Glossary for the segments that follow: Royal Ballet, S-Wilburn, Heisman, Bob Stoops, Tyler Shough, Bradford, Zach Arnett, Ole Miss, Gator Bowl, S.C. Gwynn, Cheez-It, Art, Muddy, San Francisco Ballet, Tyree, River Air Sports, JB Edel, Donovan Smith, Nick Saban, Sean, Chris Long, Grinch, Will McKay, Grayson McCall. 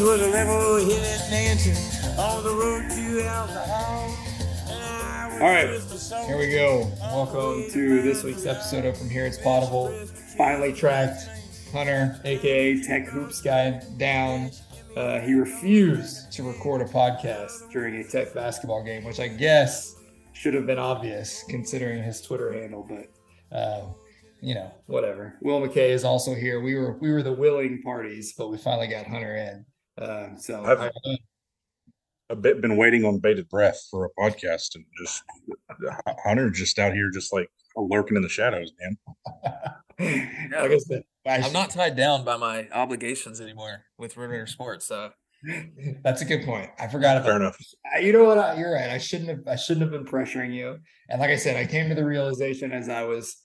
She was a rebel, hit that dancing on the road to alcohol. All right, here we go. Welcome to this week's episode of From Here It's Potable. Finally tracked Hunter, a.k.a. Tech Hoops guy, down. He refused to record a podcast during a Tech basketball game, which I guess should have been obvious considering his Twitter handle, but, you know, whatever. Will McKay is also here. We were the willing parties, but we finally got Hunter in. So I've been waiting on bated breath for a podcast, and just Hunter just out here just like lurking in the shadows, man. Yeah, like I said, I'm not tied down by my obligations anymore with River Air Sports. So that's a good point. I forgot about. Fair enough. You know what? You're right. I shouldn't have been pressuring you. And like I said, I came to the realization as I was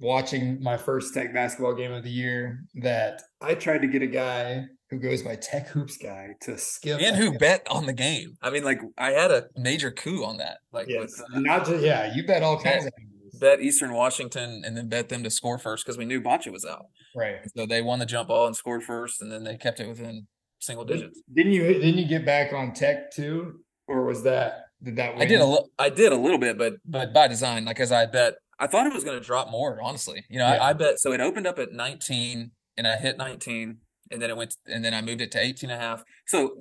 watching my first Tech basketball game of the year that I tried to get a guy who goes by Tech Hoops guy to skip and who bet on the game. I mean, like, I had a major coup on that. Like, yes, with, not just, yeah, you bet all kinds of things. Bet Eastern Washington and then bet them to score first because we knew Bocha was out. Right. So they won the jump ball and scored first, and then they kept it within single digits. Didn't you get back on Tech too, or was that did that? Win? I did a little bit, but by design, like as I bet. I thought it was going to drop more, honestly. You know, yeah. I bet. So it opened up at 19, and I hit 19, and then it went, and then I moved it to 18.5. So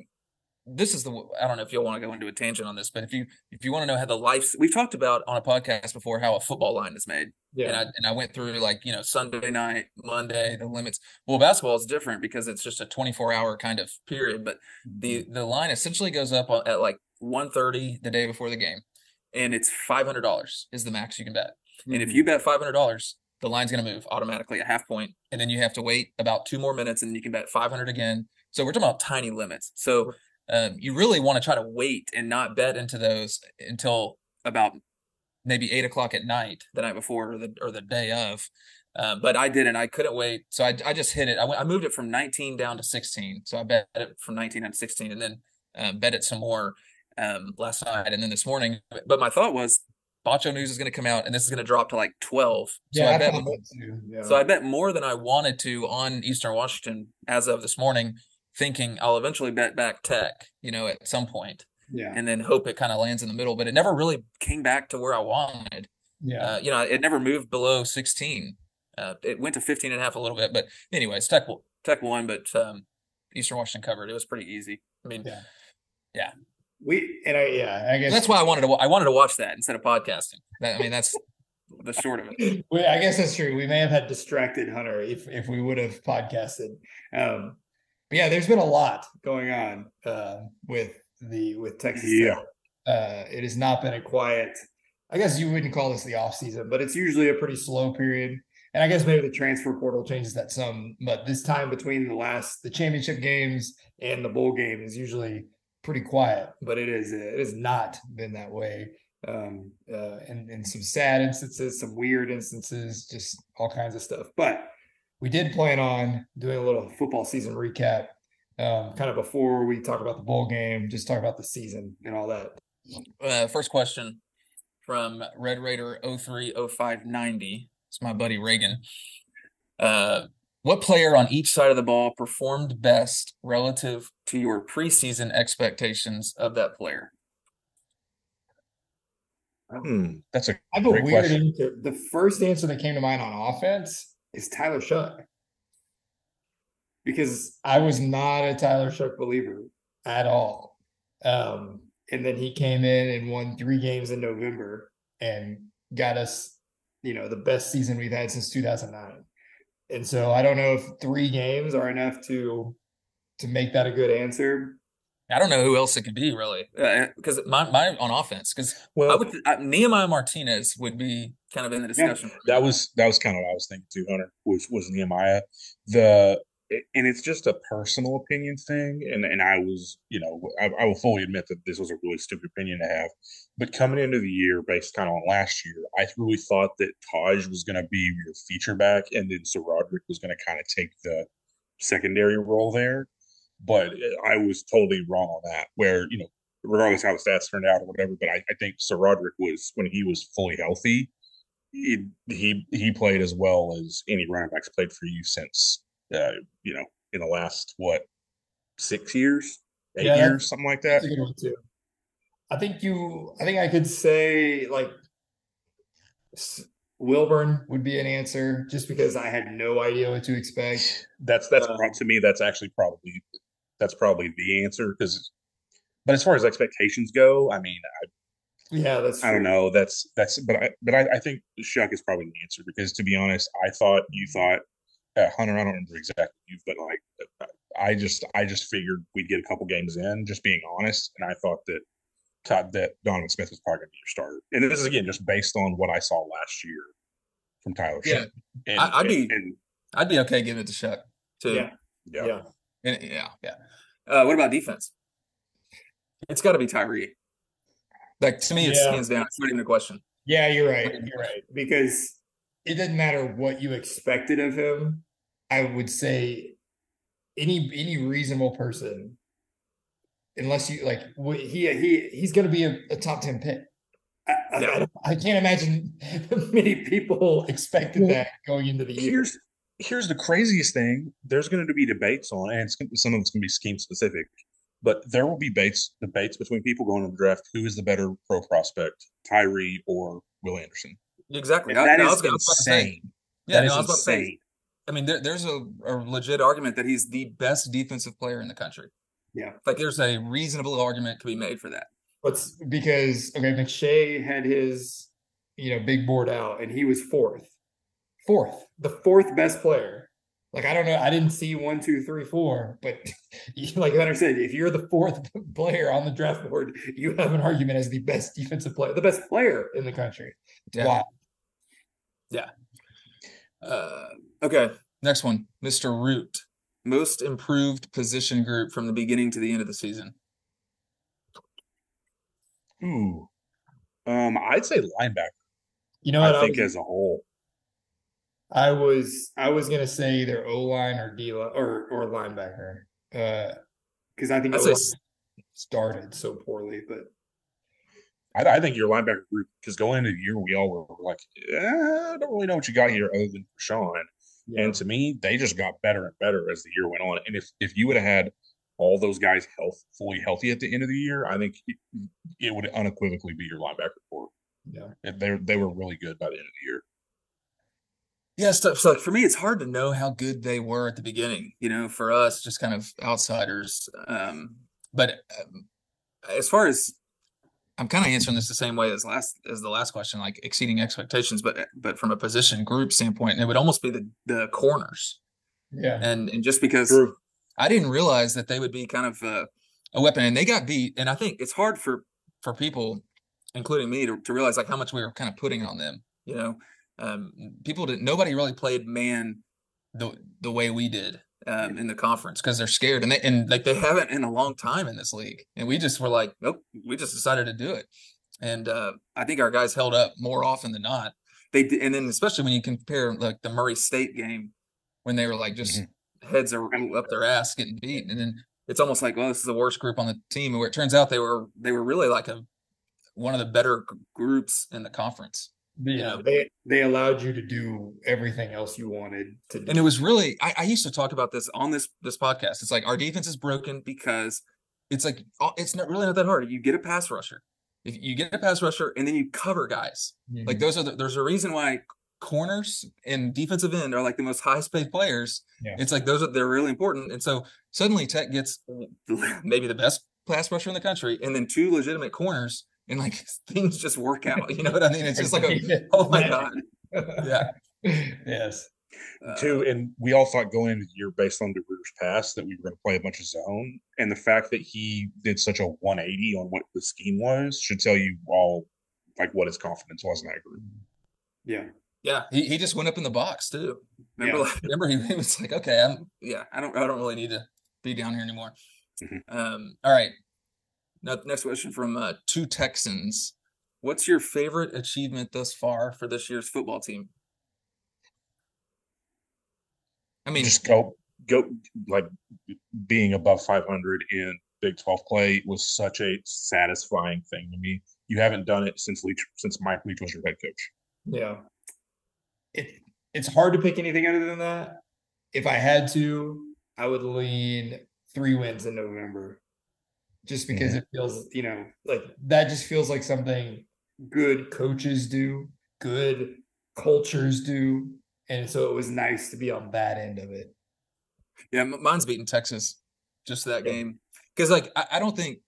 this is the. I don't know if you'll want to go into a tangent on this, but if you want to know how the life, we've talked about on a podcast before how a football line is made. Yeah. And I went through like, you know, Sunday night, Monday, the limits. Well, basketball is different because it's just a 24-hour kind of period, but the line essentially goes up at like 1:30 the day before the game, and it's $500 is the max you can bet. And if you bet $500, the line's going to move automatically a half point. And then you have to wait about 2 more minutes and you can bet 500 again. So we're talking about tiny limits. So you really want to try to wait and not bet into those until about maybe 8 o'clock at night, the night before or the day of. But I didn't. I couldn't wait. So I just hit it. I moved it from 19 down to 16. So I bet it from 19 down to 16 and then bet it some more last night and then this morning. But my thought was, Bacho News is going to come out, and this is going to drop to like 12. So, yeah, I bet more than I wanted to on Eastern Washington as of this morning, thinking I'll eventually bet back Tech, you know, at some point. Yeah. And then hope it kind of lands in the middle. But it never really came back to where I wanted. Yeah. You know, it never moved below 16. It went to 15.5 a little bit. But anyways, Tech won, but Eastern Washington covered. It was pretty easy. I mean, yeah. I guess that's why I wanted to watch that instead of podcasting. That's the short of it. Well, I guess that's true. We may have had distracted Hunter if we would have podcasted. But yeah, there's been a lot going on with Texas. Yeah, it has not been a quiet. I guess you wouldn't call this the off season, but it's usually a pretty slow period. And I guess maybe the transfer portal changes that some, but this time between the championship games and the bowl game is usually pretty quiet, but it has not been that way. And some sad instances, some weird instances, just all kinds of stuff. But we did plan on doing a little football season recap, kind of before we talk about the bowl game, just talk about the season and all that. First question from Red Raider 030590. It's my buddy Reagan. What player on each side of the ball performed best relative to your preseason expectations of that player? That's a great question. Answer. The first answer that came to mind on offense is Tyler Shough, because I was not a Tyler Shough believer at all. And then he came in and won 3 games in November and got us, you know, the best season we've had since 2009. And so I don't know if 3 games are enough to make that a good answer. I don't know who else it could be, really, because my on offense. Because Nehemiah Martinez would be kind of in the discussion. Yeah, that was kind of what I was thinking too, Hunter. Was Nehemiah and it's just a personal opinion thing. And I was, you know, I will fully admit that this was a really stupid opinion to have. But coming into the year, based kind of on last year, I really thought that Tahj was going to be your feature back, and then Sir Roderick was going to kind of take the secondary role there. But I was totally wrong on that, where, you know, regardless how the stats turned out or whatever, but I think Sir Roderick was, when he was fully healthy, he played as well as any running backs played for you since, you know, in the last, what, eight years, something like that. That's a good one too. I think I could say like Wilburn would be an answer, just because I had no idea what to expect. That's probably the answer, because. But as far as expectations go, I mean, I don't know. But I think Shough is probably the answer, because to be honest, I thought you thought Hunter. I don't remember exactly, but like I just figured we'd get a couple games in, just being honest, and I thought that Donovan Smith was probably going to be your starter. And this is again just based on what I saw last year from Tyler Shough. Yeah, I'd be okay giving it to Shough too. Yeah. What about defense? It's got to be Tyree. Like, to me, it's hands down. It's not even a question. Yeah, you're right. Because it doesn't matter what you expected of him. I would say any reasonable person, unless you like, he's going to be a top 10 pick. I can't imagine many people expected that going into the year. Here's the craziest thing. There's going to be debates on, and some of it's going to be scheme specific. But there will be debates between people going to the draft. Who is the better pro prospect, Tyree or Will Anderson? Exactly. That is insane. Yeah, I was about to say. I mean, there's a legit argument that he's the best defensive player in the country. Yeah. Like, there's a reasonable argument to be made for that. Because McShay had his, big board out, and he was fourth, the fourth best player. Like, I don't know. I didn't see 1, 2, 3, 4, but like Hunter said, if you're the fourth player on the draft board, you have an argument as the best defensive player, the best player in the country. Yeah. Wow. Yeah. Okay. Next one, Mr. Root. Most improved position group from the beginning to the end of the season. Ooh. I'd say linebacker. I think as a whole. I was gonna say either O line or D or linebacker, because I think it started so poorly. But I think your linebacker group, because going into the year we all were like, I don't really know what you got here other than Sean. Yeah. And to me, they just got better and better as the year went on. And if you would have had all those guys fully healthy at the end of the year, I think it would unequivocally be your linebacker corps. Yeah, if they were really good by the end of the year. Yeah, so for me, it's hard to know how good they were at the beginning, for us, just kind of outsiders. But as far as I'm kind of answering this the same way as the last question, like exceeding expectations, but from a position group standpoint, it would almost be the corners. Yeah. And just because True. I didn't realize that they would be kind of a weapon, and they got beat. And I think it's hard for people, including me, to realize like how much we were kind of putting on them, Nobody really played man the way we did in the conference, because they're scared and they haven't in a long time in this league. And we just were like, nope, we just decided to do it. And I think our guys held up more often than not. They did, and then especially when you compare like the Murray State game, when they were like just heads are up their ass getting beat, and then it's almost like, well, this is the worst group on the team. And where it turns out they were really like one of the better groups in the conference. They allowed you to do everything else you wanted to do. And it was really, I used to talk about this on this podcast. It's like our defense is broken because it's like, it's not that hard. You get a pass rusher. If you get a pass rusher and then you cover guys. Mm-hmm. Like there's a reason why corners and defensive end are like the most highest paid players. Yeah. It's like they're really important. And so suddenly Tech gets maybe the best pass rusher in the country and then two legitimate corners. And like things just work out, you know what I mean? It's just like, oh my God. Yeah. Yes. And we all thought going into the year based on DeRuiter's pass that we were going to play a bunch of zone. And the fact that he did such a 180 on what the scheme was should tell you all like what his confidence was in that group. Yeah. Yeah. He just went up in the box too. Remember he was like, okay, I don't really need to be down here anymore. Mm-hmm. All right. Now, next question from two Texans. What's your favorite achievement thus far for this year's football team? I mean, just go like being above 500 in Big 12 play was such a satisfying thing to me. You haven't done it since Mike Leach was your head coach. Yeah, it's hard to pick anything other than that. If I had to, I would lean 3 wins in November, just because it feels, you know, like that just feels like something good coaches do, good cultures do. And so it was nice to be on that end of it. Yeah, mine's beating Texas just that game. Because, like, I don't think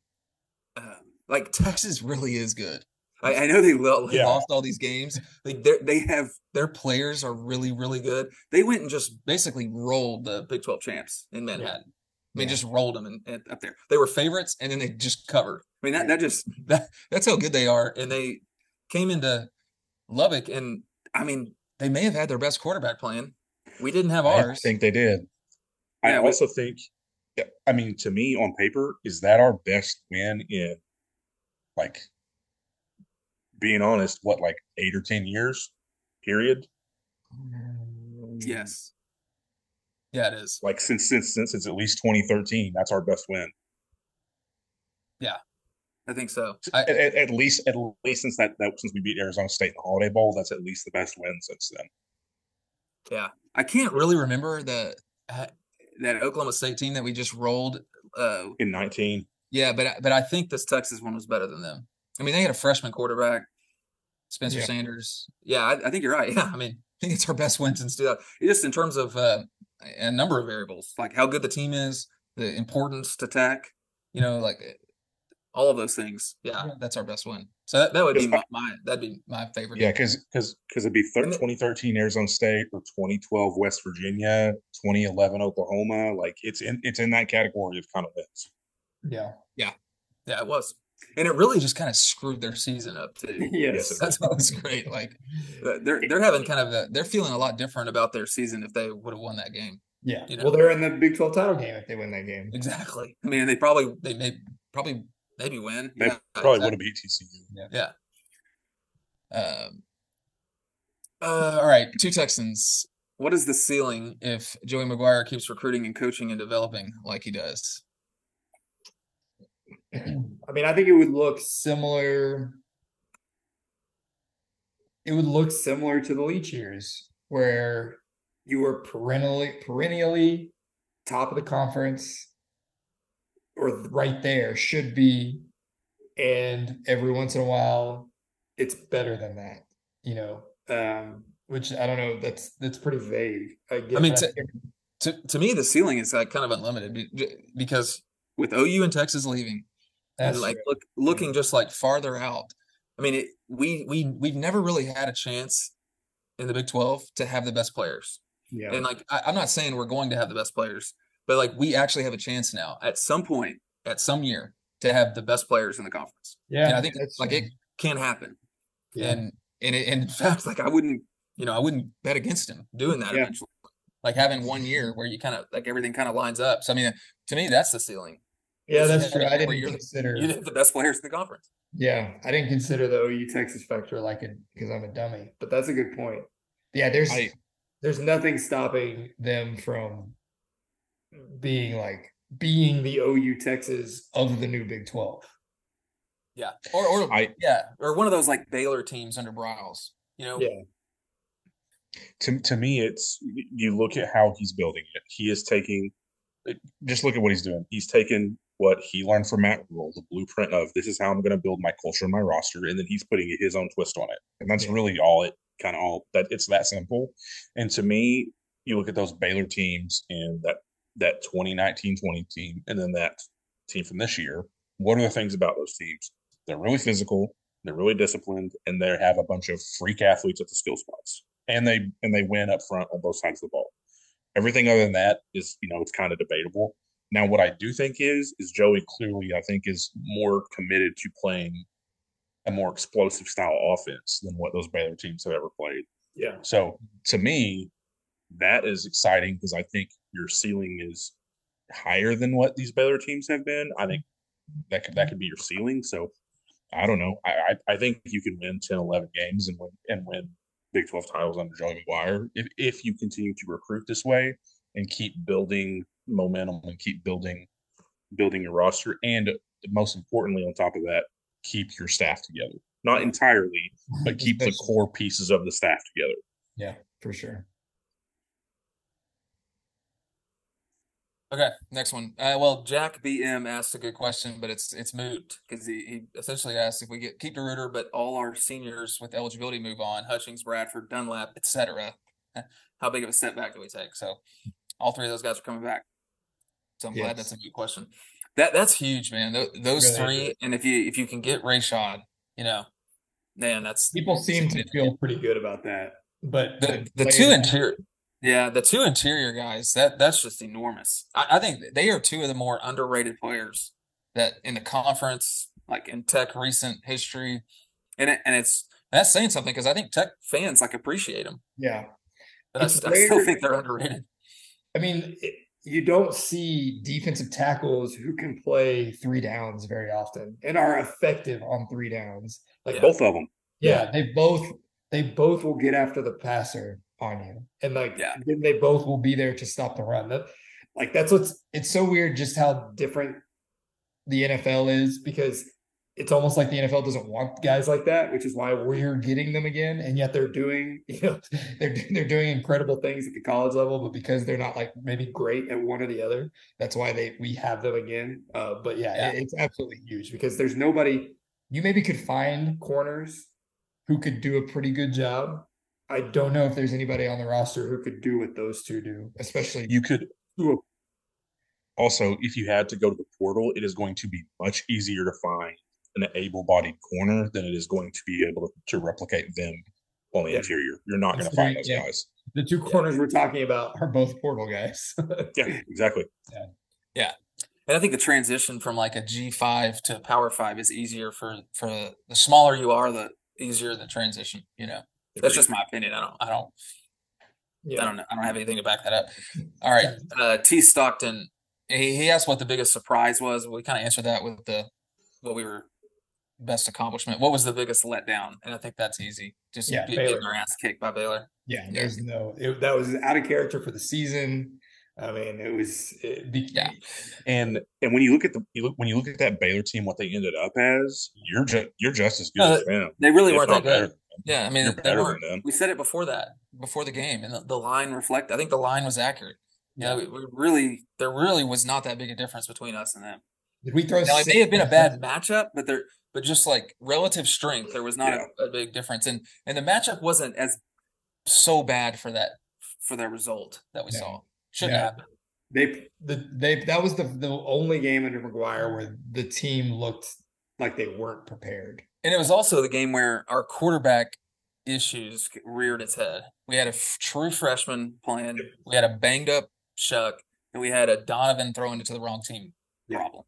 like, Texas really is good. I know they lost all these games. Like, they have – their players are really, really good. They went and just basically rolled the Big 12 champs in Manhattan. I mean, just rolled them and up there. They were favorites, and then they just covered. I mean, that's how good they are. And they came into Lubbock, and, I mean, they may have had their best quarterback playing. We didn't have ours. I think they did. Yeah, I also think – I mean, to me, on paper, is that our best win in, like – being honest, what, like 8 or 10 years, period? Yes. Yeah, it is. Like since it's at least 2013, that's our best win. Yeah, I think so. At least since since we beat Arizona State in the Holiday Bowl, that's at least the best win since then. Yeah, I can't really remember that Oklahoma State team that we just rolled in 19. Yeah, but I think this Texas one was better than them. I mean, they had a freshman quarterback, Spencer Sanders. Yeah, I think you're right. Yeah, I mean, I think it's our best win since 2000. Just in terms of a number of variables, like how good the team is, the importance to Tech, you know, like all of those things. Yeah, that's our best win. So that would be my favorite. Yeah, because it'd be 2013 Arizona State or 2012 West Virginia, 2011 Oklahoma. Like it's in that category of kind of wins. Yeah, it was. And it really just kind of screwed their season up too. Yes, that's what was great. Like they're having kind of they're feeling a lot different about their season if they would have won that game. Yeah. You know? Well, they're in the Big 12 title game if they win that game. Exactly. I mean, they may win. They probably would have beat TCU. Yeah. All right, 2 Texans. What is the ceiling if Joey McGuire keeps recruiting and coaching and developing like he does? I mean, I think it would look similar. It would look similar to the Leach years, where you were perennially top of the conference, or right there should be, and every once in a while, it's better than that. You know, which I don't know. That's pretty vague. I mean, to me, the ceiling is like kind of unlimited because with OU and Texas leaving. That's like true. Looking just like farther out. I mean, we've never really had a chance in the Big 12 to have the best players. Yeah. And like I'm not saying we're going to have the best players, but like we actually have a chance now at some point, at some year, to have the best players in the conference. Yeah. And I think that's like true. It can happen. Yeah. And in fact, like I wouldn't bet against him doing that eventually. Like having one year where you kind of like everything kind of lines up. So I mean, to me, that's the ceiling. Yeah, that's true. I didn't consider you the best players in the conference. Yeah, I didn't consider the OU Texas factor like it because I'm a dummy. But that's a good point. Yeah, there's nothing stopping them from being the OU Texas of the new Big 12. Yeah, or one of those like Baylor teams under Briles. You know. Yeah. To me, it's you look at how he's building it. He is taking. Just look at what he's doing. He's taken what he learned from Matt Rule, the blueprint of this is how I'm going to build my culture and my roster, and then he's putting his own twist on it. And that's really all that it's that simple. And to me, you look at those Baylor teams and that 2019-20 team and then that team from this year, what are the things about those teams? They're really physical, they're really disciplined, and they have a bunch of freak athletes at the skill spots. And they win up front on both sides of the ball. Everything other than that is, you know, it's kind of debatable. Now, what I do think is Joey clearly, I think, is more committed to playing a more explosive style offense than what those Baylor teams have ever played. Yeah. So, to me, that is exciting because I think your ceiling is higher than what these Baylor teams have been. I think that could be your ceiling. So, I don't know. I think you can win 10, 11 games and win Big 12 titles under Joey McGuire if you continue to recruit this way and keep building momentum and keep building your roster, and most importantly, on top of that, keep your staff together. Not entirely, but keep the core pieces of the staff together. Yeah, for sure. Okay, next one. Well, Jack BM asked a good question, but it's moot because he essentially asked if we get keep DeRuiter, but all our seniors with eligibility move on, Hutchings, Bradford, Dunlap, etc. How big of a setback do we take? So all three of those guys are coming back. So I'm glad that's a good question. That's huge, man. Those three, and if you can get Rayshad, man, that's people seem to feel pretty good about that. But the two interior. Yeah, the two interior guys, that's just enormous. I think they are two of the more underrated players that in the conference, like in Tech recent history, and that's saying something because I think Tech fans appreciate them. Yeah, but I still think they're underrated. I mean, you don't see defensive tackles who can play three downs very often and are effective on three downs, both of them. Yeah, they both will get after the passer on you, and then they both will be there to stop the run. That's it's so weird just how different the NFL is, because it's almost like the NFL doesn't want guys like that, which is why we're getting them again, and yet they're doing they're doing incredible things at the college level, but because they're not maybe great at one or the other, that's why we have them again. It's absolutely huge because there's nobody. You maybe could find corners who could do a pretty good job. I don't know if there's anybody on the roster who could do what those two do, especially. You could also, if you had to go to the portal, it is going to be much easier to find an able-bodied corner than it is going to be able to replicate them on the interior. You're not going to find those guys. The two corners we're talking about are both portal guys. Yeah, exactly. Yeah. And I think the transition from a G5 to Power 5 is easier for the smaller you are, the easier the transition, That's just my opinion. I don't know. I don't have anything to back that up. All right. T. Stockton, he asked what the biggest surprise was. We kind of answered that with best accomplishment. What was the biggest letdown? And I think that's easy. Just getting our ass kicked by Baylor. Yeah. That was out of character for the season. I mean, it was. And when you look at that Baylor team, what they ended up as, you're just as good as them. They really weren't that good. Yeah, I mean, we said it before the game, and the line I think the line was accurate. Yeah, there really was not that big a difference between us and them. Did we throw? Now, it may have been a bad matchup, but just relative strength, there was not a big difference, and the matchup wasn't as so bad for that result that we saw. Shouldn't happen. That was the only game under McGuire where the team looked like they weren't prepared. And it was also the game where our quarterback issues reared its head. We had a true freshman playing. We had a banged-up Chuck, and we had a Donovan throwing it to the wrong team problem.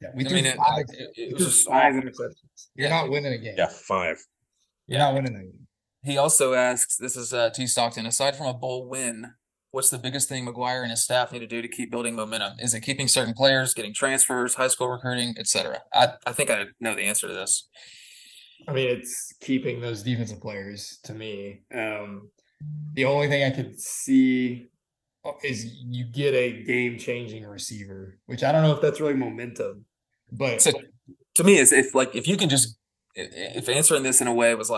Yeah, we threw five. It was just five interceptions. You're not winning a game. Yeah, five. You're not winning a game. He also asks, this is T. Stockton, aside from a bowl win, what's the biggest thing McGuire and his staff need to do to keep building momentum? Is it keeping certain players, getting transfers, high school recruiting, etc.? I think I know the answer to this. I mean, it's keeping those defensive players to me. The only thing I could see is you get a game-changing receiver, which I don't know if that's really momentum. But so, to me, is if you can just – if answering this in a way was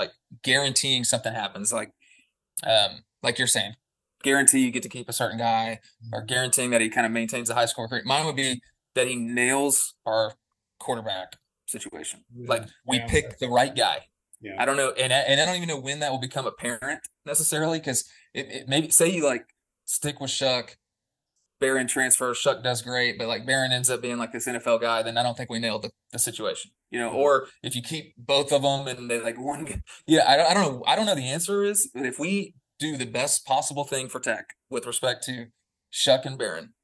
guaranteeing something happens, like you're saying, guarantee you get to keep a certain guy or guaranteeing that he kind of maintains a high score. Mine would be that he nails our quarterback situation. We pick the right guy. Yeah. I don't know, and I don't even know when that will become apparent necessarily, because it maybe say you stick with Shuck, Barron transfers, Shuck does great, but Barron ends up being this NFL guy, then I don't think we nailed the situation. Or if you keep both of them and they one guy, I don't know the answer is, but if we do the best possible thing for Tech with respect to Shuck and Barron,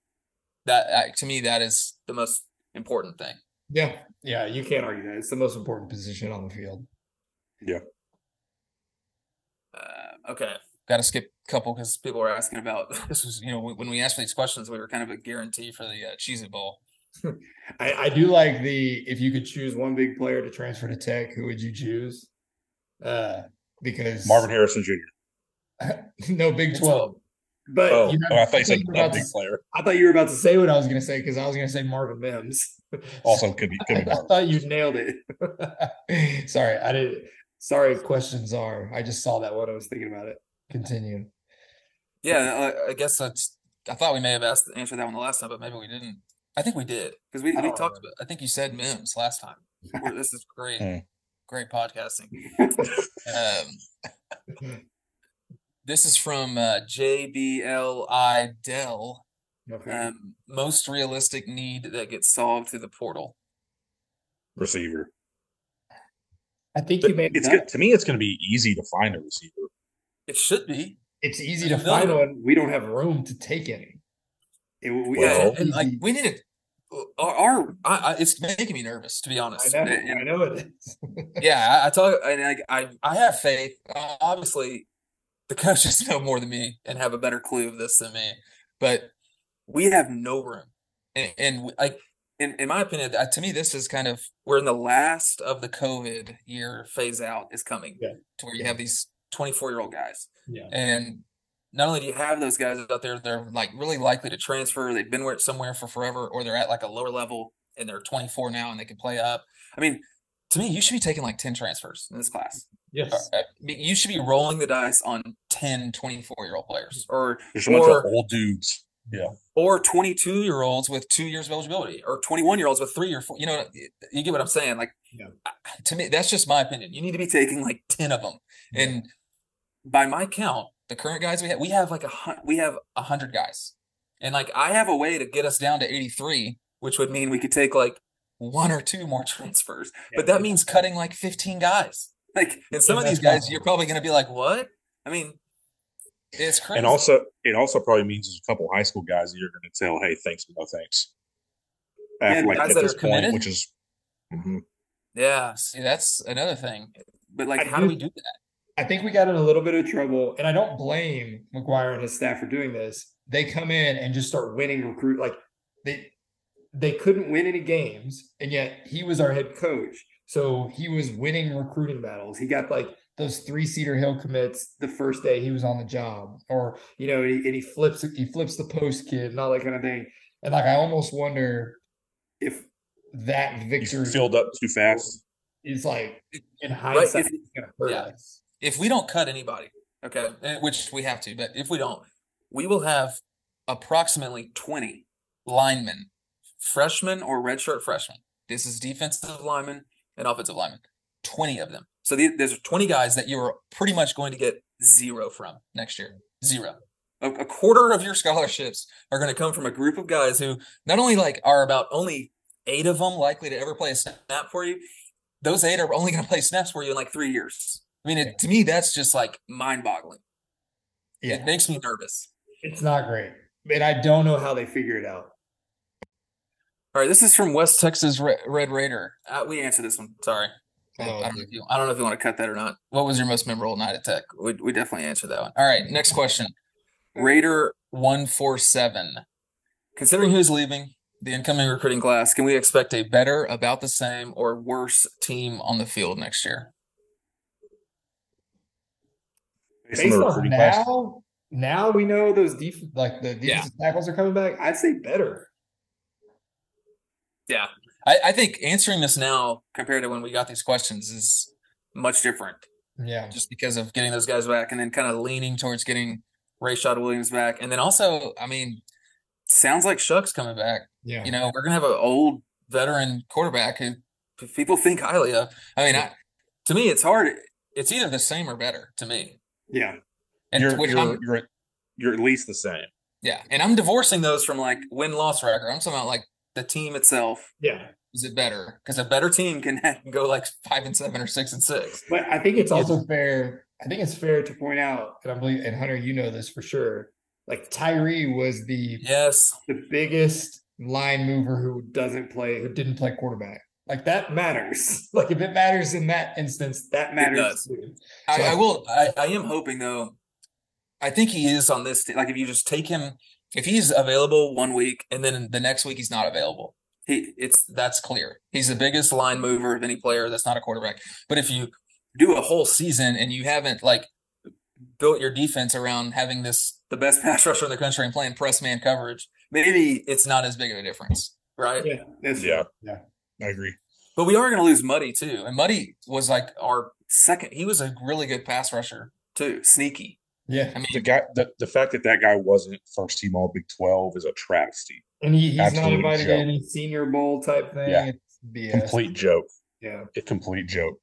that to me that is the most important thing. Yeah, you can't argue that. It's the most important position on the field. Yeah. Okay. Got to skip a couple because people were asking about this. Was when we asked for these questions, we were kind of a guarantee for the Cheez-It Bowl. I do like if you could choose one big player to transfer to Tech, who would you choose? Because Marvin Harrison Jr. No, Big 12. But I thought you said a big player. I thought you were about to say what I was going to say because I was going to say Marvin Mims. Also, could be. I thought you nailed it. Sorry, I didn't. Sorry, questions are. I just saw that one. I was thinking about it. Continue. Yeah, I guess that's I thought we may have answered that one the last time, but maybe we didn't. I think we did because we talked about it. I think you said Mims last time. This is great, great podcasting. This is from JBLI Dell. Okay. Most realistic need that gets solved through the portal. Receiver. I think you made it. To me, it's going to be easy to find a receiver. It should be. It's easy to find one. We don't have room to take any. We need to. It's making me nervous, to be honest. I know it is. Yeah, I tell you, and I have faith. Obviously, the coaches know more than me and have a better clue of this than me, but we have no room. In my opinion, to me, this is kind of we're in the last of the COVID year phase out is coming to where you have these 24-year-old guys. Yeah. And not only do you have those guys out there, they're like really likely to transfer. They've been somewhere for forever, or they're at like a lower level and they're 24 now and they can play up. I mean, to me, you should be taking like 10 transfers in this class. Yes. You should be rolling the dice on 10 24-year-old players or old dudes. Yeah. Or 22-year-olds with 2 years of eligibility, or 21-year-olds with 3 or 4. You know, you get what I'm saying? Like, to me, that's just my opinion. You need to be taking like 10 of them. Yeah. And by my count, the current guys we have like 100 guys, and like I have a way to get us down to 83, which would mean we could take like one or two more transfers. Yeah. But that means cutting like 15 guys. Like, and some of these guys, you're probably going to be like, "What?" I mean. It's crazy. And also, it also probably means there's a couple high school guys that you're going to tell, "Hey, thanks, but no thanks." Guys that are committed, which is, yeah. See, that's another thing. But like, how do we do that? I think we got in a little bit of trouble, and I don't blame McGuire and his staff for doing this. They come in and just start winning recruit. Like they couldn't win any games, and yet he was our head coach, so he was winning recruiting battles. He got like those 3 Cedar Hill commits the first day he was on the job, or, you know, and he flips the post kid and all that kind of thing. And like, I almost wonder if that victory filled up too fast is like, in hindsight, it's going to hurt us. If we don't cut anybody, okay, which we have to, but if we don't, we will have approximately 20 linemen, freshmen or redshirt freshmen. This is defensive linemen and offensive linemen, 20 of them. So there's 20 guys that you are pretty much going to get zero from next year. Zero. A quarter of your scholarships are going to come from a group of guys who not only like are about only 8 of them likely to ever play a snap for you. Those 8 are only going to play snaps for you in like 3 years. I mean, to me, that's just like mind boggling. Yeah. It makes me nervous. It's not great. And I don't know how they figure it out. All right. This is from West Texas Red Raider. We answered this one. Sorry. I don't know if you want to cut that or not. What was your most memorable night at Tech? We definitely answered that one. All right, next question. Raider 147. Considering who's leaving the incoming recruiting class, can we expect a better, about the same, or worse team on the field next year? Based on now we know those defensive tackles are coming back, I'd say better. Yeah. I think answering this now compared to when we got these questions is much different. Yeah. Just because of getting those guys back and then kind of leaning towards getting Rayshad Williams back. And then also, I mean, sounds like Shuck's coming back. Yeah. You know, we're going to have an old veteran quarterback who people think highly of. I mean, to me, it's hard. It's either the same or better to me. Yeah. And you're at least the same. Yeah. And I'm divorcing those from like win-loss record. I'm talking about like the team itself. Yeah. Is it better? Because a better team can go like 5-7 or 6-6. But I think it's also fair. I think it's fair to point out, and I believe, and Hunter, you know this for sure. Like Tyree was the biggest line mover who didn't play quarterback. Like that matters. Like if it matters in that instance, that matters. It does. Too. I am hoping though. I think he is on this. Like if you just take him. If he's available one week and then the next week he's not available, that's clear. He's the biggest line mover of any player that's not a quarterback. But if you do a whole season and you haven't like built your defense around having the best pass rusher in the country and playing press man coverage, maybe it's not as big of a difference, right? Yeah, yeah, I agree. But we are going to lose Muddy too, and Muddy was like our second. He was a really good pass rusher too, sneaky. Yeah. I mean, the fact that that guy wasn't first team all Big 12 is a travesty. And he's not invited to any Senior Bowl type thing. Yeah. It's BS. Complete joke. Yeah. A complete joke.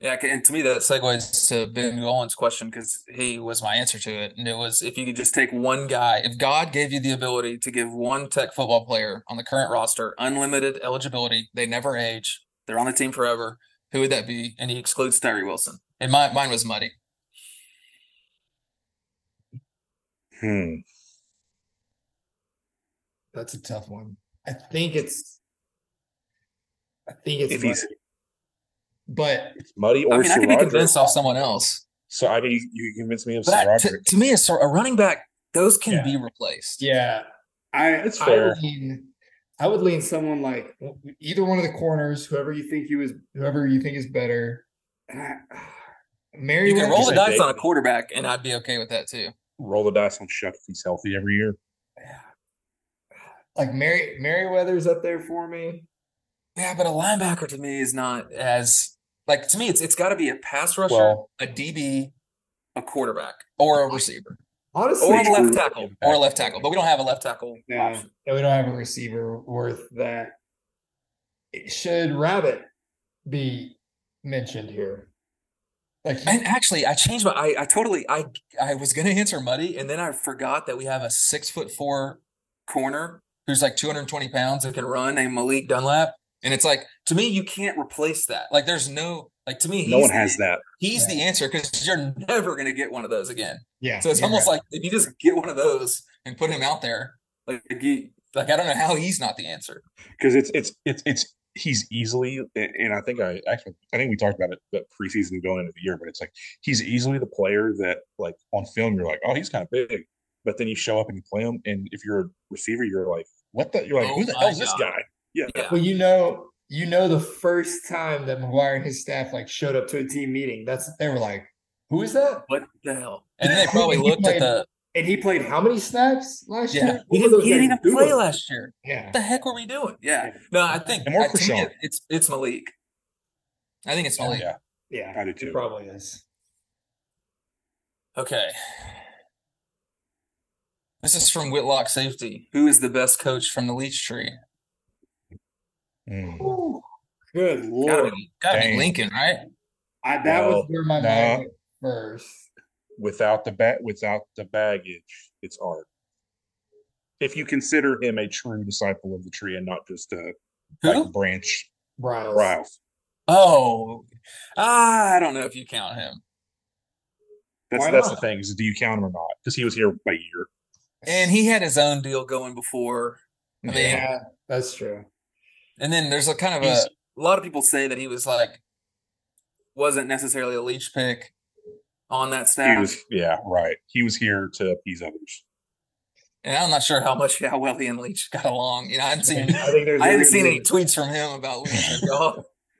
Yeah, and to me that segues to Ben Golin's question because he was my answer to it. And it was, if you could just take one guy, if God gave you the ability to give one Tech football player on the current roster unlimited eligibility, they never age, they're on the team forever, who would that be? And he excludes Tyree Wilson. And mine was Muddy. That's a tough one. I think it's if he's, but it's Muddy or Sir Roderick. I mean, I could be convinced off someone else. So, I mean, you convinced me of Sir Roderick. To me, a running back, those can be replaced. Yeah. It's fair. I would lean someone like either one of the corners, whoever you think is better. You can roll the dice on a quarterback, and I'd be okay with that too. Roll the dice on Shough if he's healthy every year. Yeah. Like Merriweather's up there for me. Yeah, but a linebacker to me is not as like to me. It's got to be a pass rusher, a DB, a quarterback, or a receiver, honestly, or a left tackle. But we don't have a left tackle. No, we don't have a receiver worth that. Should Rabbit be mentioned here? Like, and actually, I changed my. I was going to answer Muddy, and then I forgot that we have a 6'4" corner who's like 220 pounds and can run named Malik Dunlap. And it's like, to me, you can't replace that. Like, there's no, like, to me, no one has that. He's the answer because you're never going to get one of those again. Yeah. So it's almost like if you just get one of those and put him out there, like I don't know how he's not the answer. Because it's he's easily, and I think I think we talked about it the preseason going into the year, but it's like he's easily the player that like on film you're like, oh, he's kind of big, but then you show up and you play him, and if you're a receiver, you're like, what the? You're like, who the hell is this guy? Yeah. Well, you know, the first time that McGuire and his staff like showed up to a team meeting, they were like, "Who is that? What the hell?" And then they probably looked at the. And he played how many snaps last year? He didn't even play last year. Yeah. What the heck were we doing? Yeah. No, I think it's Malik. I think it's Malik. Yeah. I do too. It probably is. Okay. This is from Whitlock Safety. Who is the best coach from the Leach tree? Ooh, good Lord. Gotta be Lincoln, right? That was where my mind went first. Without the baggage, it's Art. If you consider him a true disciple of the tree and not just a branch. Riles. Oh. I don't know if you count him. That's the thing, is do you count him or not? Because he was here by year. And he had his own deal going before. I mean, that's true. And then there's a lot of people say that he was like, wasn't necessarily a Leach pick on that staff. He was here to appease others. And I'm not sure how well he and Leach got along. You know, I haven't seen any tweets from him about Leach.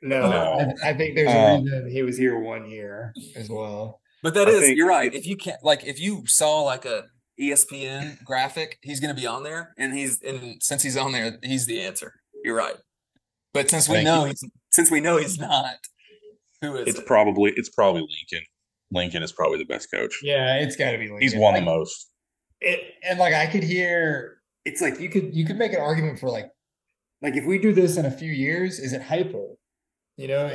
No. I think there's a reason he was here 1 year as well. But you're right. If you can't, like, if you saw like a ESPN graphic, he's going to be on there, and since he's on there, he's the answer. You're right. But since we know he's not, who is it? It's probably Lincoln. Lincoln is probably the best coach. Yeah, it's got to be Lincoln. He's won the most. I could hear it's like you could make an argument for like if we do this in a few years, is it Hypo? You know,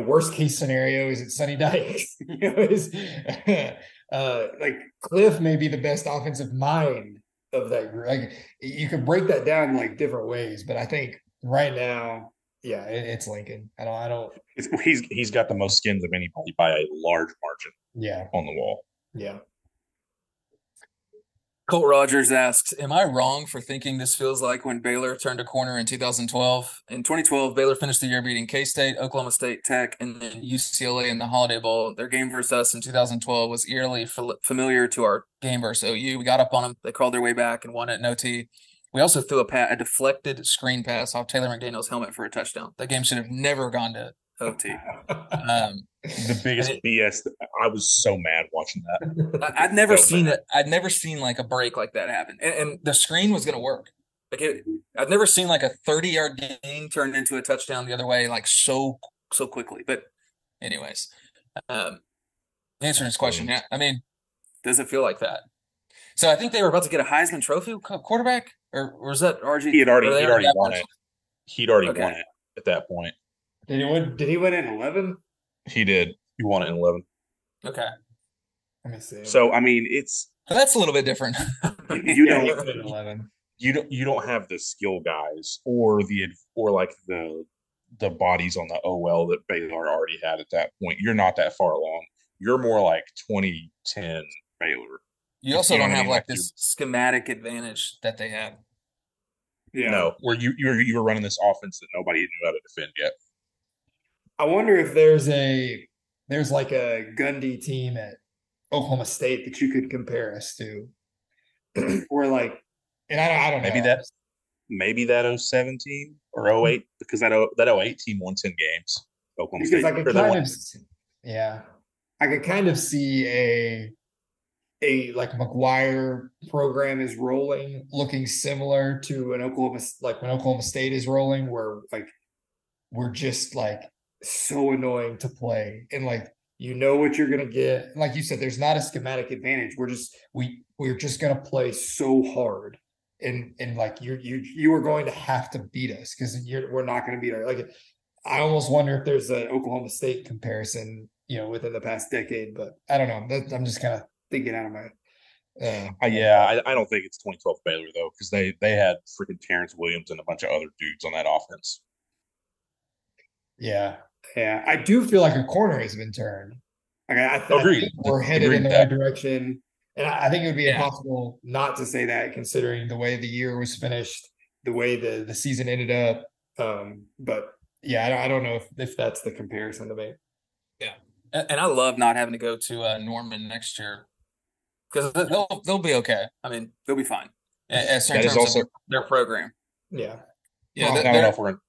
worst case scenario, is it Sonny Dykes? You know, like Cliff may be the best offensive mind of that group. Like, you could break that down in like different ways, but I think right now, it's Lincoln. I don't. He's got the most skins of anybody by a large margin. Yeah, on the wall. Yeah. Colt Rogers asks, "Am I wrong for thinking this feels like when Baylor turned a corner in 2012? In 2012, Baylor finished the year beating K-State, Oklahoma State, Tech, and then UCLA in the Holiday Bowl. Their game versus us in 2012 was eerily familiar to our game versus OU. We got up on them. They crawled their way back and won it in OT. We also threw a deflected screen pass off Taylor McDaniel's helmet for a touchdown. That game should have never gone to OT." The biggest BS. I was so mad watching that. I'd never seen like a break like that happen. And the screen was going to work. Like I've never seen like a 30-yard gain turned into a touchdown the other way like so quickly. But anyways, answering this question. Yeah, I mean, does it feel like that? So I think they were about to get a Heisman Trophy quarterback, or was that RG? He'd already won it. He'd already won it at that point. Did he win in 11? He did. He won it in 11. Okay. Let me see. So I mean, that's a little bit different. You don't have the skill guys or the bodies on the OL that Baylor already had at that point. You're not that far along. You're more like 2010 Baylor. You also don't have like this schematic advantage that they had. Yeah. No, where you were running this offense that nobody knew how to defend yet. I wonder if there's like a Gundy team at Oklahoma State that you could compare us to, or like, and I don't know. Maybe that 07 team or 08, because that 08 team won 10 games. Oklahoma State. I could kind of see a like McGuire program is rolling, looking similar to an Oklahoma, like when Oklahoma State is rolling, where like we're just like so annoying to play, and like you know what you're gonna get. And like you said, there's not a schematic advantage. We're just gonna play so hard, and like you are going to have to beat us because we're not gonna beat our. Like I almost wonder if there's an Oklahoma State comparison, you know, within the past decade, but I don't know. I'm just kind of thinking out of my I don't think it's 2012 Baylor though, because they had freaking Terrence Williams and a bunch of other dudes on that offense. Yeah, I do feel like a corner has been turned. Like I think we're headed in the right direction, and I think it would be impossible not to say that considering the way the year was finished, the way the season ended up. But yeah, I don't know if that's the comparison to make. Yeah. And I love not having to go to Norman next year because they'll be okay. I mean, they'll be fine. That is also their program. Yeah. Yeah. Well,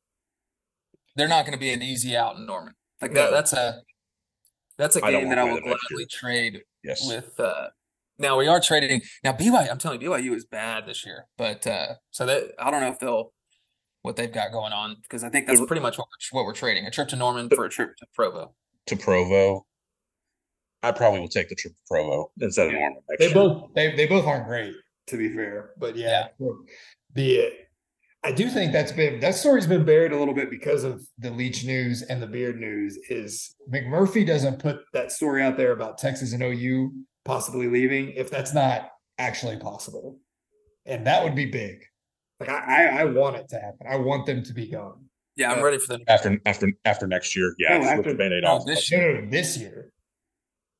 they're not going to be an easy out in Norman. Like that's a game that I will gladly trade with. Now we are trading. Now BYU, I'm telling you, BYU is bad this year. But so that I don't know if what they've got going on, because I think that's pretty much what we're trading: a trip to Norman for a trip to Provo. I probably will take the trip to Provo instead of Norman. They both aren't great, to be fair. But I do think that story's been buried a little bit because of the Leach news and the Beard news. Is McMurphy doesn't put that story out there about Texas and OU possibly leaving if that's not actually possible, and that would be big. Like I want it to happen. I want them to be gone. Yeah, I'm ready for them after next year. Yeah, after the Band-Aid off. This year,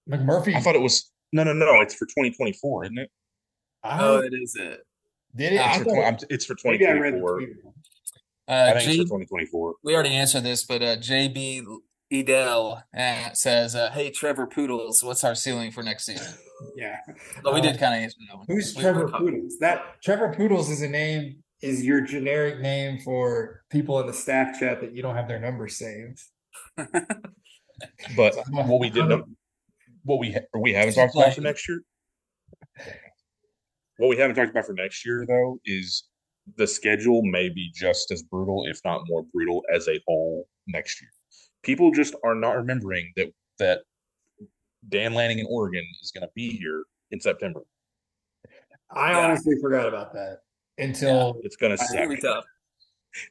McMurphy. I thought it was no. It's for 2024, isn't it? Oh, it is it. Did it? It's for 2024. I think it's for 2024. We already answered this, but JB Edel says, "Hey, Trevor Poodles, what's our ceiling for next season?" Yeah, well, we did kind of answer that one. Who's Trevor Poodles? That Trevor Poodles is a name. Is your generic name for people in the staff chat that you don't have their number saved? But what we haven't talked about for next year though is the schedule may be just as brutal, if not more brutal, as a whole next year. People just are not remembering that Dan Lanning in Oregon is going to be here in September. I honestly forgot about that. Until it's going to suck.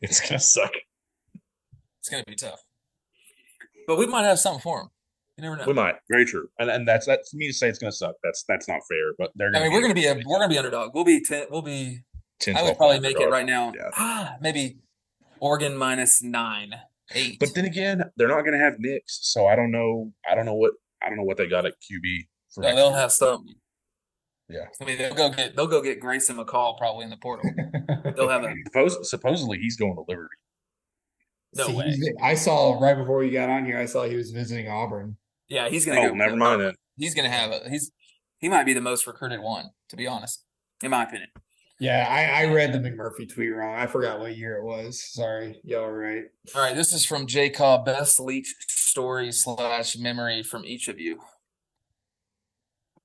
It's going to suck. It's going to be tough. But we might have something for them. You never know. We might. Very true. And that's me to say it's going to suck. That's not fair. But they're. I mean, we're going to be underdog. We'll be 10. We'll be. 10, I would probably make it right now. Yeah. Maybe Oregon -9, 8. But then again, they're not going to have Knicks, so I don't know what they got at QB. For so they'll have something. Yeah, I mean they'll go get Grayson McCall probably in the portal. They'll have supposedly he's going to Liberty. No way. I saw right before you got on here. I saw he was visiting Auburn. Yeah, he's going to. Never mind then. He's going to have He might be the most recruited one, to be honest, in my opinion. Yeah, I read the McMurphy tweet wrong. I forgot what year it was. Sorry, y'all are right. All right, this is from J. Cobb. Best Leach story / memory from each of you.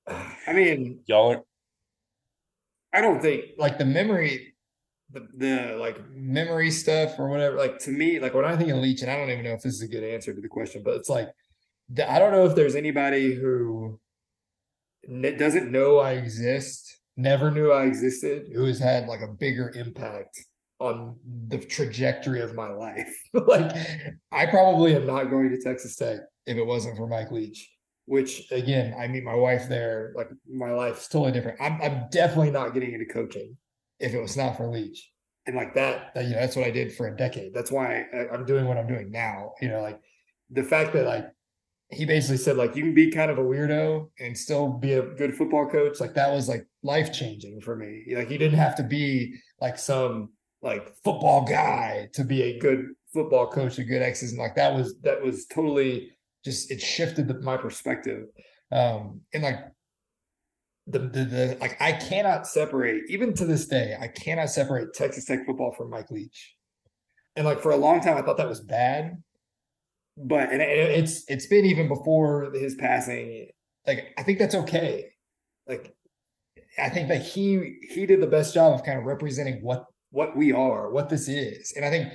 I mean, I don't think like the memory, the like memory stuff or whatever. Like to me, like when I think of Leach, and I don't even know if this is a good answer to the question, but it's like I don't know if there's anybody who doesn't know I exist, never knew I existed, who has had like a bigger impact on the trajectory of my life. Like, I probably am not going to Texas Tech if it wasn't for Mike Leach, which again, I meet my wife there. Like, my life's totally different. I'm definitely not getting into coaching if it was not for Leach. And like that, you know, that's what I did for a decade. That's why I'm doing what I'm doing now. You know, like the fact that like, he basically said, like, you can be kind of a weirdo and still be a good football coach. Like, that was like life changing for me. Like, you didn't have to be like some like football guy to be a good football coach, a good X's. And like, that was totally just, it shifted my perspective. And like the like, I cannot separate, even to this day, I cannot separate Texas Tech football from Mike Leach. And like, for a long time, I thought that was bad. But it's been even before his passing. Like, I think that's okay. Like, I think that he did the best job of kind of representing what we are, what this is. And I think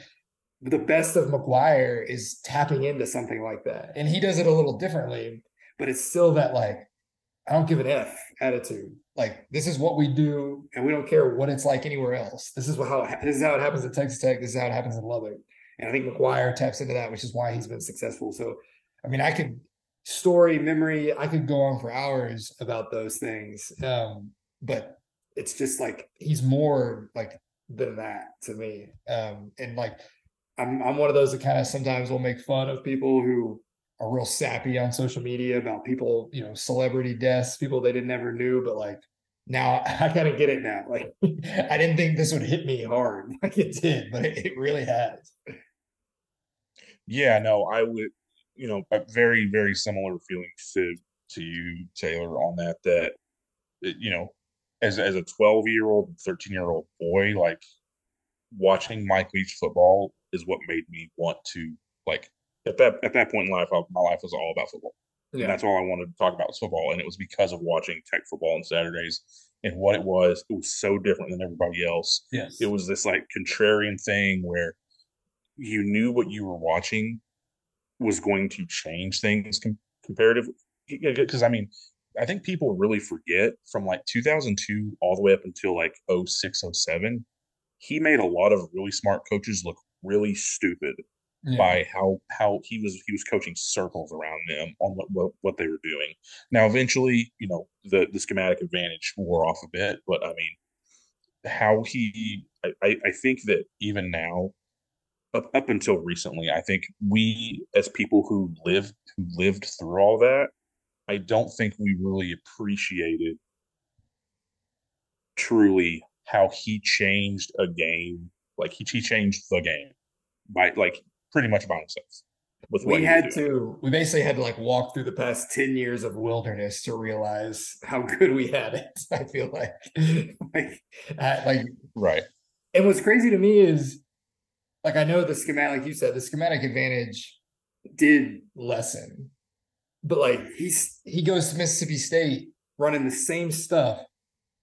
the best of McGuire is tapping into something like that. And he does it a little differently, but it's still that like, I don't give an F attitude. Like, this is what we do, and we don't care what it's like anywhere else. This is how it happens at Texas Tech. This is how it happens in Lubbock. And I think McGuire taps into that, which is why he's been successful. So, I mean, I could go on for hours about those things. But it's just like, he's more like than that to me. And like, I'm one of those that kind of sometimes will make fun of people who are real sappy on social media about people, you know, celebrity deaths, people they didn't ever knew, but like, now I kind of get it now. Like, I didn't think this would hit me hard. Like, it did, but it really has. Yeah, no, I would, you know, very, very similar feelings to you, Taylor, on that, you know, as a 12-year-old, 13-year-old boy, like, watching Mike Leach football is what made me want to, like, at that point in life, my life was all about football. Yeah. And that's all I wanted to talk about was football. And it was because of watching Tech football on Saturdays and what it was so different than everybody else. Yes. It was this, like, contrarian thing where you knew what you were watching was going to change things comparatively. Because, I mean, I think people really forget from, like, 2002 all the way up until, like, 06, 07, he made a lot of really smart coaches look really stupid by how he was coaching circles around them on what they were doing. Now, eventually, you know, the schematic advantage wore off a bit. But, I mean, how I think that even now, up until recently, I think we, as people who lived through all that, I don't think we really appreciated truly how he changed a game. Like, he changed the game by, like, pretty much by himself. With what we basically had to, like, walk through the past 10 years of wilderness to realize how good we had it. I feel like, right. And what's crazy to me is, like, I know the schematic, like you said, the schematic advantage did lessen, but like he goes to Mississippi State running the same stuff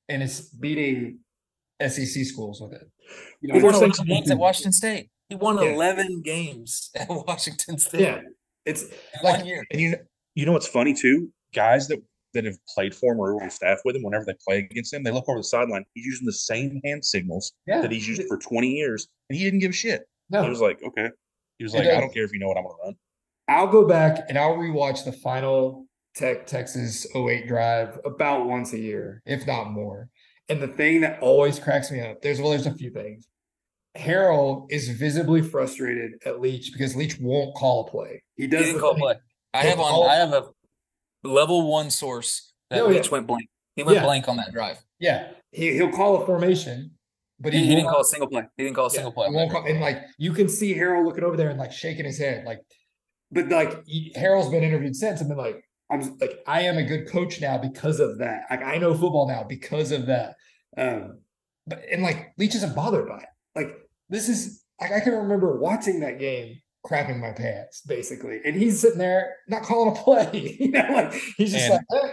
and it's beating SEC schools with it. You know, he won 11 games at Washington State. He won 11 games at Washington State. Yeah, it's like, 1 year. And you know what's funny too? Guys that have played for him or were on staff with him, whenever they play against him, they look over the sideline. He's using the same hand signals that he's used for 20 years, and he didn't give a shit. No. He was like, okay. He was like, I don't care if you know what I'm going to run. I'll go back and I'll rewatch the final Texas 08 drive about once a year, if not more. And the thing that always cracks me up, there's a few things. Harrell is visibly frustrated at Leach because Leach won't call a play. He doesn't call a play. I have a level one source that Leach went blank. He went blank on that drive. Yeah. He'll call a formation. But he didn't call a single play. He didn't call a single play. And, like, you can see Harrell looking over there and, like, shaking his head. Like, but, like, Harrell's been interviewed since and been like, I am a good coach now because of that. Like, I know football now because of that. But like, Leach isn't bothered by it. Like, this is – like, I can remember watching that game crapping my pants, basically. And he's sitting there not calling a play. You know, like, he's just like, eh.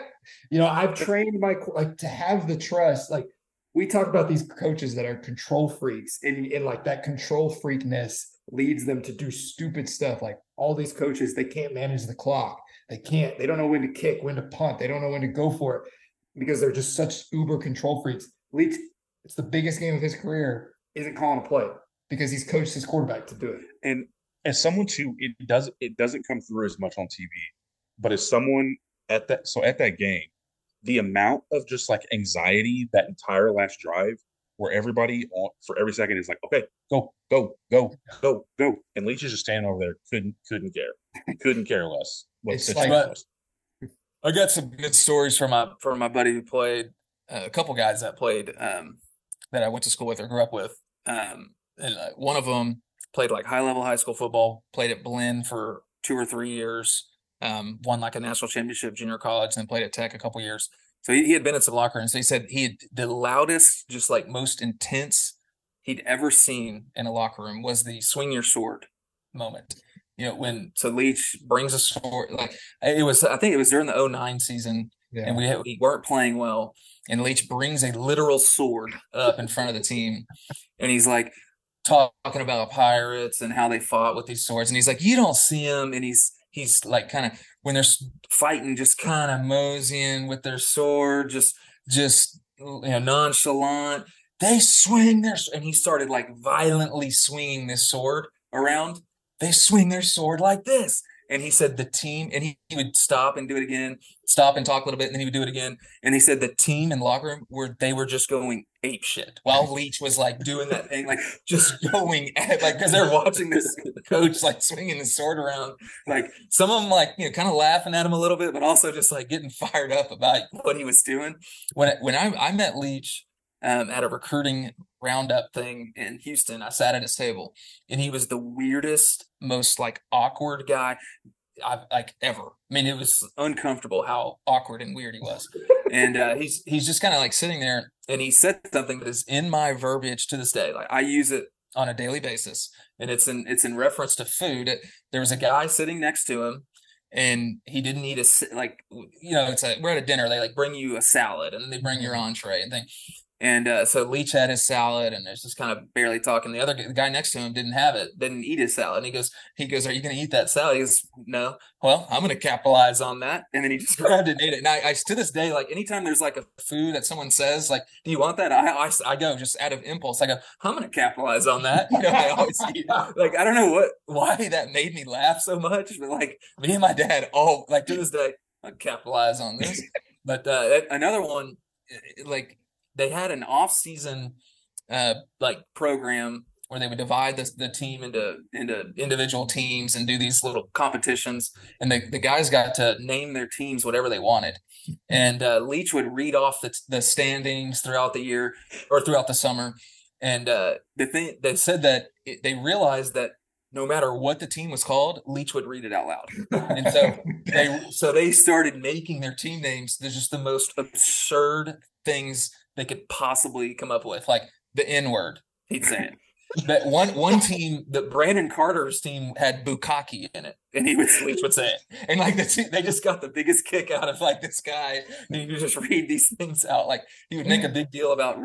You know, I've trained my – like, to have the trust, like – we talk about these coaches that are control freaks and like that control freakness leads them to do stupid stuff. Like all these coaches, they can't manage the clock. They can't. They don't know when to kick, when to punt. They don't know when to go for it because they're just such uber control freaks. Leach, it's the biggest game of his career, isn't calling a play because he's coached his quarterback to do it. And as someone too, it doesn't come through as much on TV, but as someone at that game, the amount of just like anxiety that entire last drive, where everybody for every second is like, okay, go, and Leach is just standing over there, couldn't care less. I got some good stories from my buddy who played, a couple guys that played that I went to school with or grew up with, and one of them played like high level high school football, played at Blinn for 2 or 3 years, won like a national championship junior college, and then played at Tech a couple years. So he had been at some locker rooms. He said he had the loudest, just like most intense he'd ever seen in a locker room was the swing your sword moment. You know, when Leach brings a sword, like it was, I think it was during the 2009 season, yeah. And we weren't playing well, and Leach brings a literal sword up in front of the team, and he's like talking about pirates and how they fought with these swords, and he's like, you don't see him, and he's like kind of when they're fighting, just kind of moseying with their sword, just you know, nonchalant. They swing their sword. And he started like violently swinging this sword around. They swing their sword like this. And he said the team, and he would stop and do it again, stop and talk a little bit, and then he would do it again. And he said the team in locker room they were just going ape shit while Leach was like doing that thing, like just going at like because they're watching this coach like swinging the sword around. Like some of them like, you know, kind of laughing at him a little bit, but also just like getting fired up about what he was doing. When I met Leach at a recruiting roundup thing in Houston, I sat at his table, and he was the weirdest, most like awkward guy I've like ever. I mean, it was uncomfortable how awkward and weird he was. And he's just kind of like sitting there, and he said something that is in my verbiage to this day. Like I use it on a daily basis, and it's in reference to food. There was a guy sitting next to him, and he didn't eat we're at a dinner. They like bring you a salad, and they bring your entree and thing. And so Leach had his salad, and it's just kind of barely talking. The guy next to him didn't have it, didn't eat his salad. And he goes, are you going to eat that salad? He goes, no. Well, I'm going to capitalize on that. And then he just grabbed it and ate it. And I to this day, like anytime there's like a food that someone says, like, do you want that? I go just out of impulse. I go, I'm going to capitalize on that. You know, they always eat. Like, I don't know why that made me laugh so much, but like me and my dad all like to this day, I'll capitalize on this. But another one, like, they had an off-season like program where they would divide the team into individual teams and do these little competitions, and the guys got to name their teams whatever they wanted. And Leach would read off the standings throughout the year or throughout the summer. And the thing they said that they realized that no matter what the team was called, Leach would read it out loud. And so they started making their team names. They're just the most absurd things they could possibly come up with, like the N-word, he'd say it. But one team, the Brandon Carter's team, had Bukaki in it, and Leach would say it. And like they just got the biggest kick out of like this guy, and he would just read these things out. Like he would make a big deal about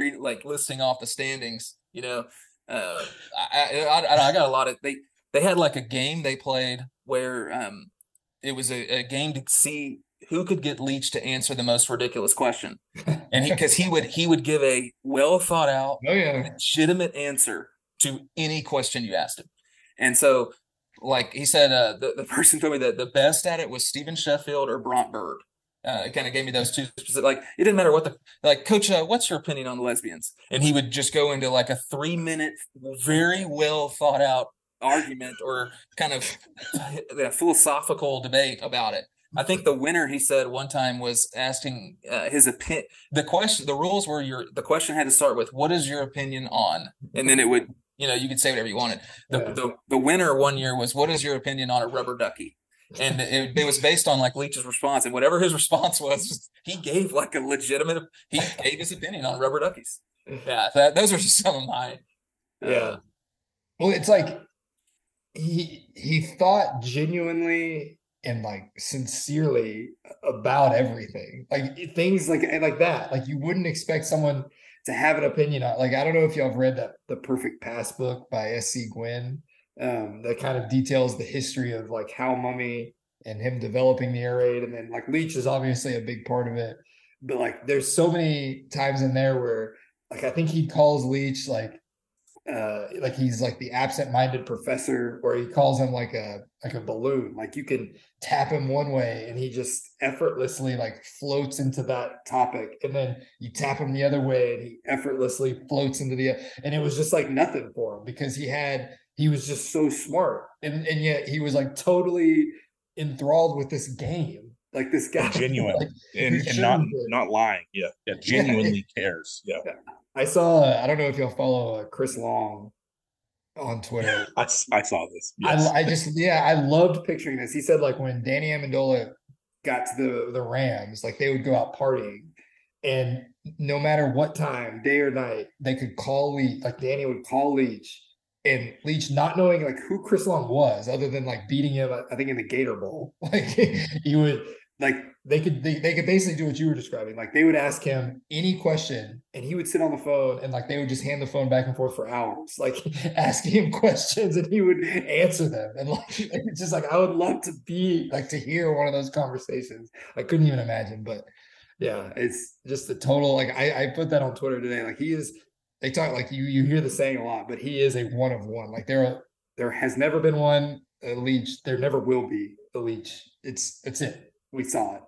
listing off the standings. You know, I got a lot of they had like a game they played where it was a game to see who could get Leach to answer the most ridiculous question. And because he would give a well thought out, legitimate answer to any question you asked him. And so like he said, the person told me that the best at it was Stephen Sheffield or Bront Bird. It kind of gave me those two specific, like it didn't matter what coach, what's your opinion on the lesbians? And he would just go into like a 3-minute, very well thought out argument or kind of philosophical debate about it. I think the winner, he said one time, was asking his opinion. The question, the rules were the question had to start with, what is your opinion on? And then it would, you know, you could say whatever you wanted. The winner one year was, what is your opinion on a rubber ducky? And it was based on like Leach's response. And whatever his response was, he gave like a legitimate, he gave his opinion on rubber duckies. Yeah. Those are just some of mine. Yeah. Well, it's like he thought genuinely and like sincerely about everything, like things like that. Like you wouldn't expect someone to have an opinion on. Like I don't know if y'all have read that The Perfect Pass book by S.C. Gwynn, that kind of details the history of like how Mummy and him developing the air raid. And then like Leach is obviously a big part of it, but like there's so many times in there where like, I think he calls Leach like he's like the absent-minded professor, or he calls him like a balloon. Like you can tap him one way and he just effortlessly like floats into that topic, and then you tap him the other way and he effortlessly floats into the, and it was just like nothing for him because he was just so smart, and yet he was like totally enthralled with this game. Like this guy, genuine, like, and not lying. Yeah, that genuinely cares. Yeah. I saw, I don't know if y'all follow Chris Long on Twitter. I saw this. Yes. I loved picturing this. He said like when Danny Amendola got to the Rams, like they would go out partying, and no matter what time, day or night, they could call Leach. Like Danny would call Leach, and Leach, not knowing like who Chris Long was, other than like beating him, I think in the Gator Bowl, like he would. Like they could basically do what you were describing. Like they would ask him any question and he would sit on the phone, and like they would just hand the phone back and forth for hours, like asking him questions and he would answer them. And like it's just like I would love to be like to hear one of those conversations. I couldn't even imagine, but yeah, it's just the total like I put that on Twitter today. Like he is, they talk like you hear the saying a lot, but he is a one of one. Like there has never been one Leach. There never will be a Leach. It's it. We saw it,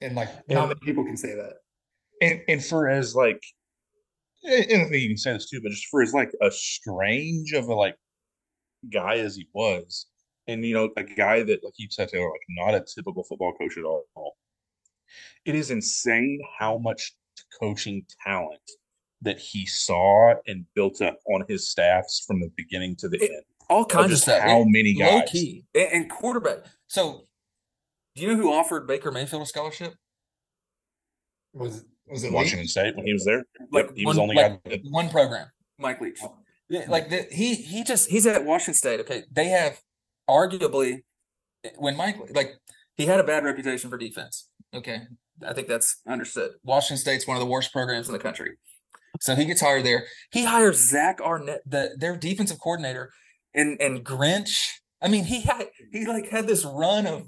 and like how many people can say that? And for as like, and I think you can say this too, but just for as like a strange of a like guy as he was, and you know a guy that like you said they were like not a typical football coach at all. It is insane how much coaching talent that he saw and built up on his staffs from the beginning to the end. All kinds of stuff. How many guys? Low key and quarterback. So. Do you know who offered Baker Mayfield a scholarship? Was it Washington Leach? State when he was there? Like yep, he was only like one program. Mike Leach. Yeah, like he's at Washington State. Okay, they have arguably when Mike like he had a bad reputation for defense. Okay, I think that's understood. Washington State's one of the worst programs in the country, so he gets hired there. He hires Zach Arnett, their defensive coordinator, and Grinch. I mean, he had this run of.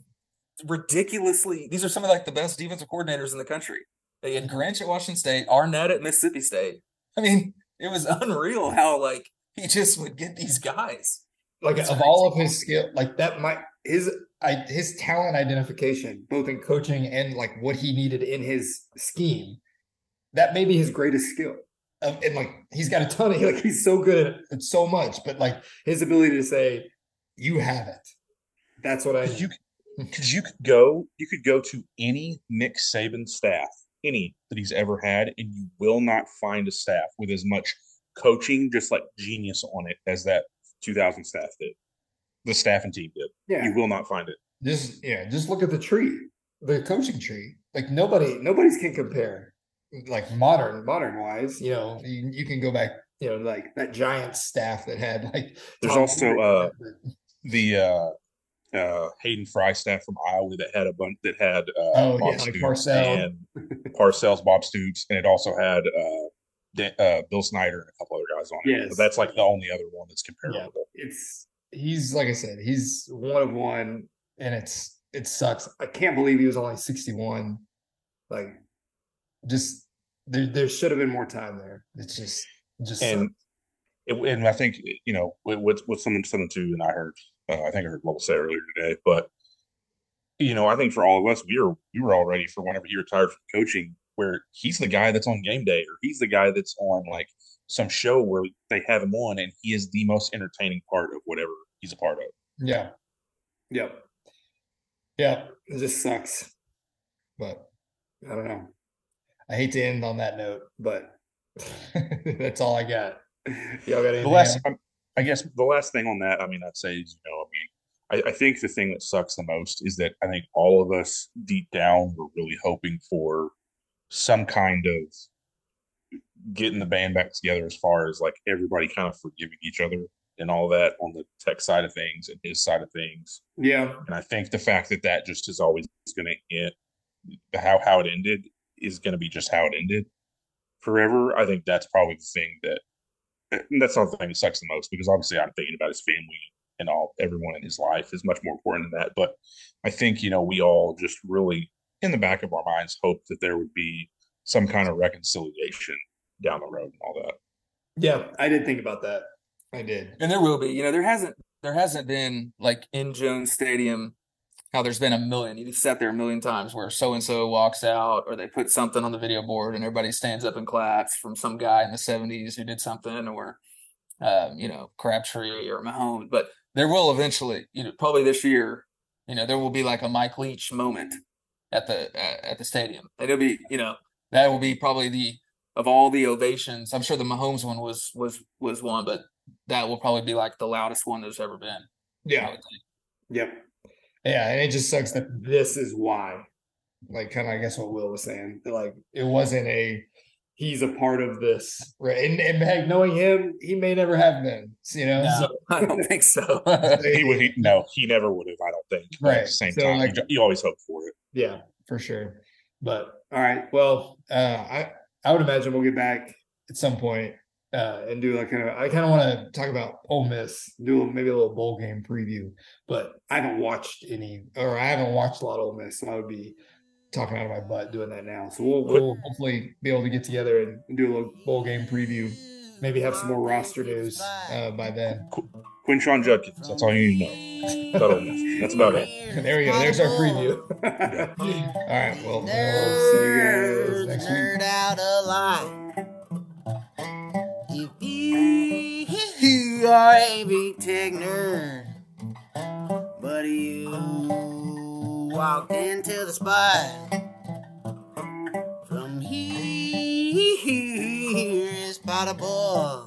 Ridiculously, these are some of like the best defensive coordinators in the country. They had Grinch at Washington State, Arnett at Mississippi State. I mean, it was unreal how like he just would get these guys. Like of all of his skill, like that might his talent identification, both in coaching and like what he needed in his scheme. That may be his greatest skill, and like he's got a ton of like he's so good at so much, but like his ability to say, "You have it." That's what I. Because you could go to any Nick Saban staff, any that he's ever had, and you will not find a staff with as much coaching, just like genius on it, as that 2000 staff did. The staff and team did. Yeah. You will not find it. Just look at the tree, the coaching tree. Like nobody's can compare. Like modern wise, you know, you can go back, you know, like that Giants staff that had like. There's also Hayden Fry staff from Iowa that had a bunch that had Parcells, Bob Stoops, and it also had Bill Snyder and a couple other guys on it. Yes. But that's like the only other one that's comparable. Yeah. He's like I said, he's one of one, and it sucks. I can't believe he was only 61. Like, just there should have been more time there. It's just and sucks. And I think you know with something too, and I heard. I think I heard Level say earlier today, but you know, I think for all of us, we were all ready for whenever he retired from coaching, where he's the guy that's on game day, or he's the guy that's on like some show where they have him on, and he is the most entertaining part of whatever he's a part of. Yeah, yep, yeah. It just sucks, but I don't know. I hate to end on that note, but that's all I got. Y'all got anything? I guess the last thing on that, I mean, I'd say, is, you know, I mean, I think the thing that sucks the most is that I think all of us deep down were really hoping for some kind of getting the band back together as far as like everybody kind of forgiving each other and all that on the Tech side of things and his side of things. Yeah. And I think the fact that just is always going to end, how it ended is going to be just how it ended forever. I think that's probably the thing that. And that's not the thing that sucks the most, because obviously I'm thinking about his family, and all everyone in his life is much more important than that. But I think, you know, we all just really in the back of our minds hope that there would be some kind of reconciliation down the road and all that. Yeah, I did think about that. I did. And there will be. You know, there hasn't been, like, in Jones Stadium, how there's been a million. You've sat there a million times where so-and-so walks out or they put something on the video board and everybody stands up and claps from some guy in the 70s who did something, or, you know, Crabtree or Mahomes. But there will eventually, you know, probably this year, you know, there will be like a Mike Leach moment at the stadium. And it'll be, you know, that will be probably the, of all the ovations, I'm sure the Mahomes one was one, but that will probably be like the loudest one there's ever been. Yeah. Yep. Yeah. And it just sucks that this is why, like, kind of, I guess what Will was saying, like, it wasn't a, he's a part of this. Right. And heck, knowing him, he may never have been, you know? No, so, I don't think so. He never would have, I don't think. Right. At the same time, like, you always hope for it. Yeah, for sure. But all right. Well, I would imagine we'll get back at some point and do like kind of. I kind of want to talk about Ole Miss, do maybe a little bowl game preview, but I haven't watched a lot of Ole Miss, so I would be talking out of my butt doing that now. So we'll hopefully be able to get together and do a little bowl game preview. Maybe have some more roster news by then. Quinshawn Judkins. That's all you need to know. That's about it. There we go. There's our preview. Yeah. All right. Well, we'll see you guys next week. Out of line. If you are a big tech nerd, but you walked into the spot from here. It's about a boy.